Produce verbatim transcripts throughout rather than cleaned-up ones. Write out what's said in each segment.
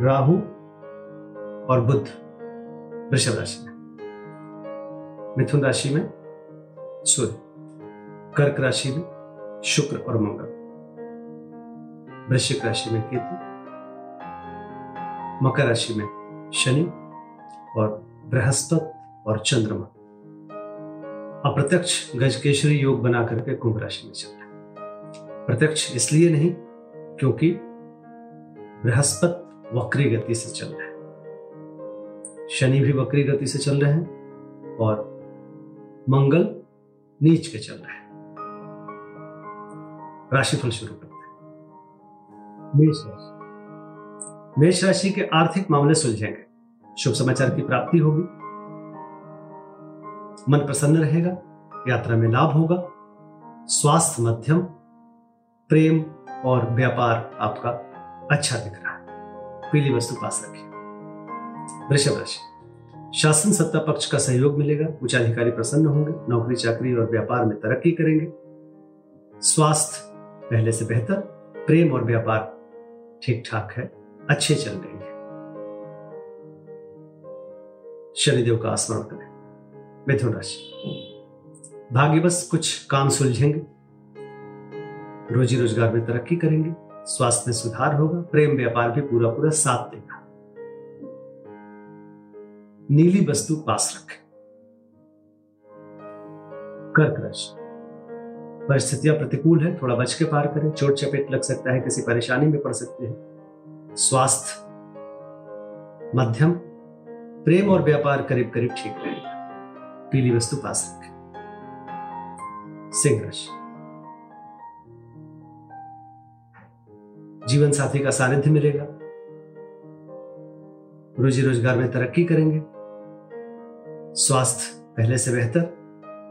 राहु और बुध वृषभ राशि में, मिथुन राशि में सूर्य, कर्क राशि में शुक्र और मंगल, वृश्चिक राशि में केतु, मकर राशि में शनि और बृहस्पति और चंद्रमा अप्रत्यक्ष गजकेसरी योग बना करके कुंभ राशि में चल रहा है। प्रत्यक्ष इसलिए नहीं क्योंकि बृहस्पति वक्री गति से चल रहा है, शनि भी वक्री गति से चल रहे हैं और मंगल नीच के चल रहा है। राशिफल शुरू करते हैं। मेष राशि। मेष राशि के आर्थिक मामले सुलझेंगे, शुभ समाचार की प्राप्ति होगी, मन प्रसन्न रहेगा, यात्रा में लाभ होगा, स्वास्थ्य मध्यम, प्रेम और व्यापार आपका अच्छा दिख रहा है। पीली वस्तु पास रखिए। वृषभ राशि। शासन सत्ता पक्ष का सहयोग मिलेगा, उच्चाधिकारी प्रसन्न होंगे, नौकरी चाकरी और व्यापार में तरक्की करेंगे, स्वास्थ्य पहले से बेहतर, प्रेम और व्यापार ठीक ठाक है, अच्छे चल रहे हैं। शनिदेव का स्मरण करें। मिथुन राशि। भाग्यवश कुछ काम सुलझेंगे, रोजी रोजगार में तरक्की करेंगे, स्वास्थ्य में सुधार होगा, प्रेम व्यापार भी पूरा पूरा साथ देगा। नीली वस्तु पास रखें। कर्क राशि। परिस्थितियां प्रतिकूल है, थोड़ा बच के पार करें, चोट चपेट लग सकता है, किसी परेशानी में पड़ सकते हैं, स्वास्थ्य मध्यम, प्रेम और व्यापार करीब करीब ठीक रहेगा। पीली वस्तु पास रखें। सिंह राशि। जीवन साथी का सानिध्य मिलेगा, रोजी रोजगार में तरक्की करेंगे, स्वास्थ्य पहले से बेहतर,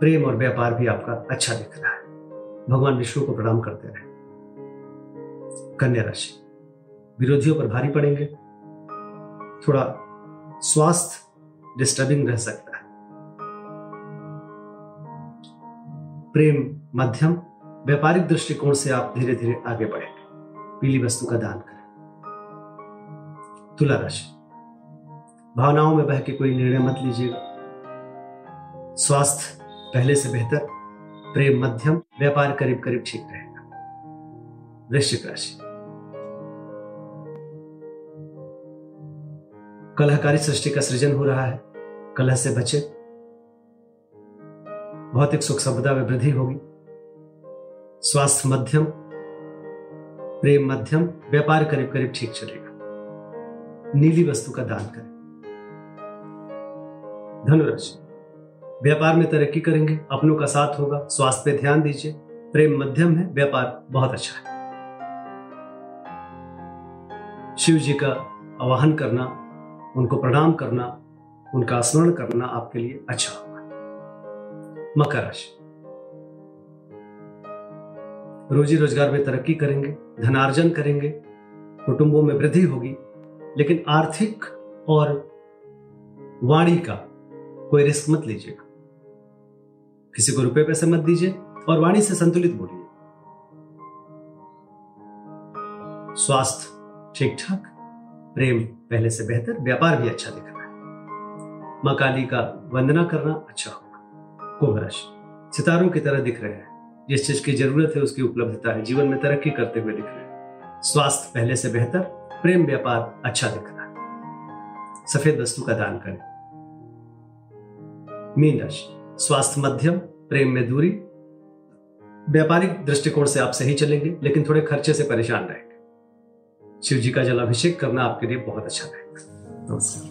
प्रेम और व्यापार भी आपका अच्छा दिख रहा है, भगवान विष्णु को प्रणाम करते रहें। कन्या राशि। विरोधियों पर भारी पड़ेंगे, थोड़ा स्वास्थ्य डिस्टर्बिंग रह सकता है, प्रेम मध्यम, व्यापारिक दृष्टिकोण से आप धीरे धीरे आगे बढ़ेंगे। पीली वस्तु का दान करें। तुला राशि। भावनाओं में बह के कोई निर्णय मत लीजिएगा, स्वास्थ्य पहले से बेहतर, प्रेम मध्यम, व्यापार करीब करीब ठीक रहेगा। वृश्चिक राशि। कलहकारी सृष्टि का सृजन हो रहा है, कलह से बचे, भौतिक सुख संपदा में वृद्धि होगी, स्वास्थ्य मध्यम, प्रेम मध्यम, व्यापार करीब करीब ठीक चलेगा। नीली वस्तु का दान करें। धनुराशि। व्यापार में तरक्की करेंगे, अपनों का साथ होगा, स्वास्थ्य पे ध्यान दीजिए, प्रेम मध्यम है, व्यापार बहुत अच्छा है। शिव जी का आवाहन करना, उनको प्रणाम करना, उनका स्मरण करना आपके लिए अच्छा होगा। मकर राशि। रोजी रोजगार में तरक्की करेंगे, धनार्जन करेंगे, कुटुंबों में वृद्धि होगी, लेकिन आर्थिक और वाणी का कोई रिस्क मत लीजिएगा, किसी को रुपए पैसे मत दीजिए और वाणी से संतुलित बोलिए। स्वास्थ्य ठीक ठाक, प्रेम पहले से बेहतर, व्यापार भी अच्छा दिख रहा है। मां काली का वंदना करना अच्छा होगा। कुंभ राशि। सितारों की तरह दिख रहे हैं, जिस चीज की जरूरत है उसकी उपलब्धता है, जीवन में तरक्की करते हुए दिख रहे हैं, स्वास्थ्य पहले से बेहतर, प्रेम व्यापार अच्छा दिख रहा है। सफेद वस्तु का दान करें। मीन राशि। स्वास्थ्य मध्यम, प्रेम में दूरी, व्यापारिक दृष्टिकोण से आप सही चलेंगे, लेकिन थोड़े खर्चे से परेशान रहेंगे। शिव जी का जलाभिषेक करना आपके लिए बहुत अच्छा रहेगा। नमस्कार।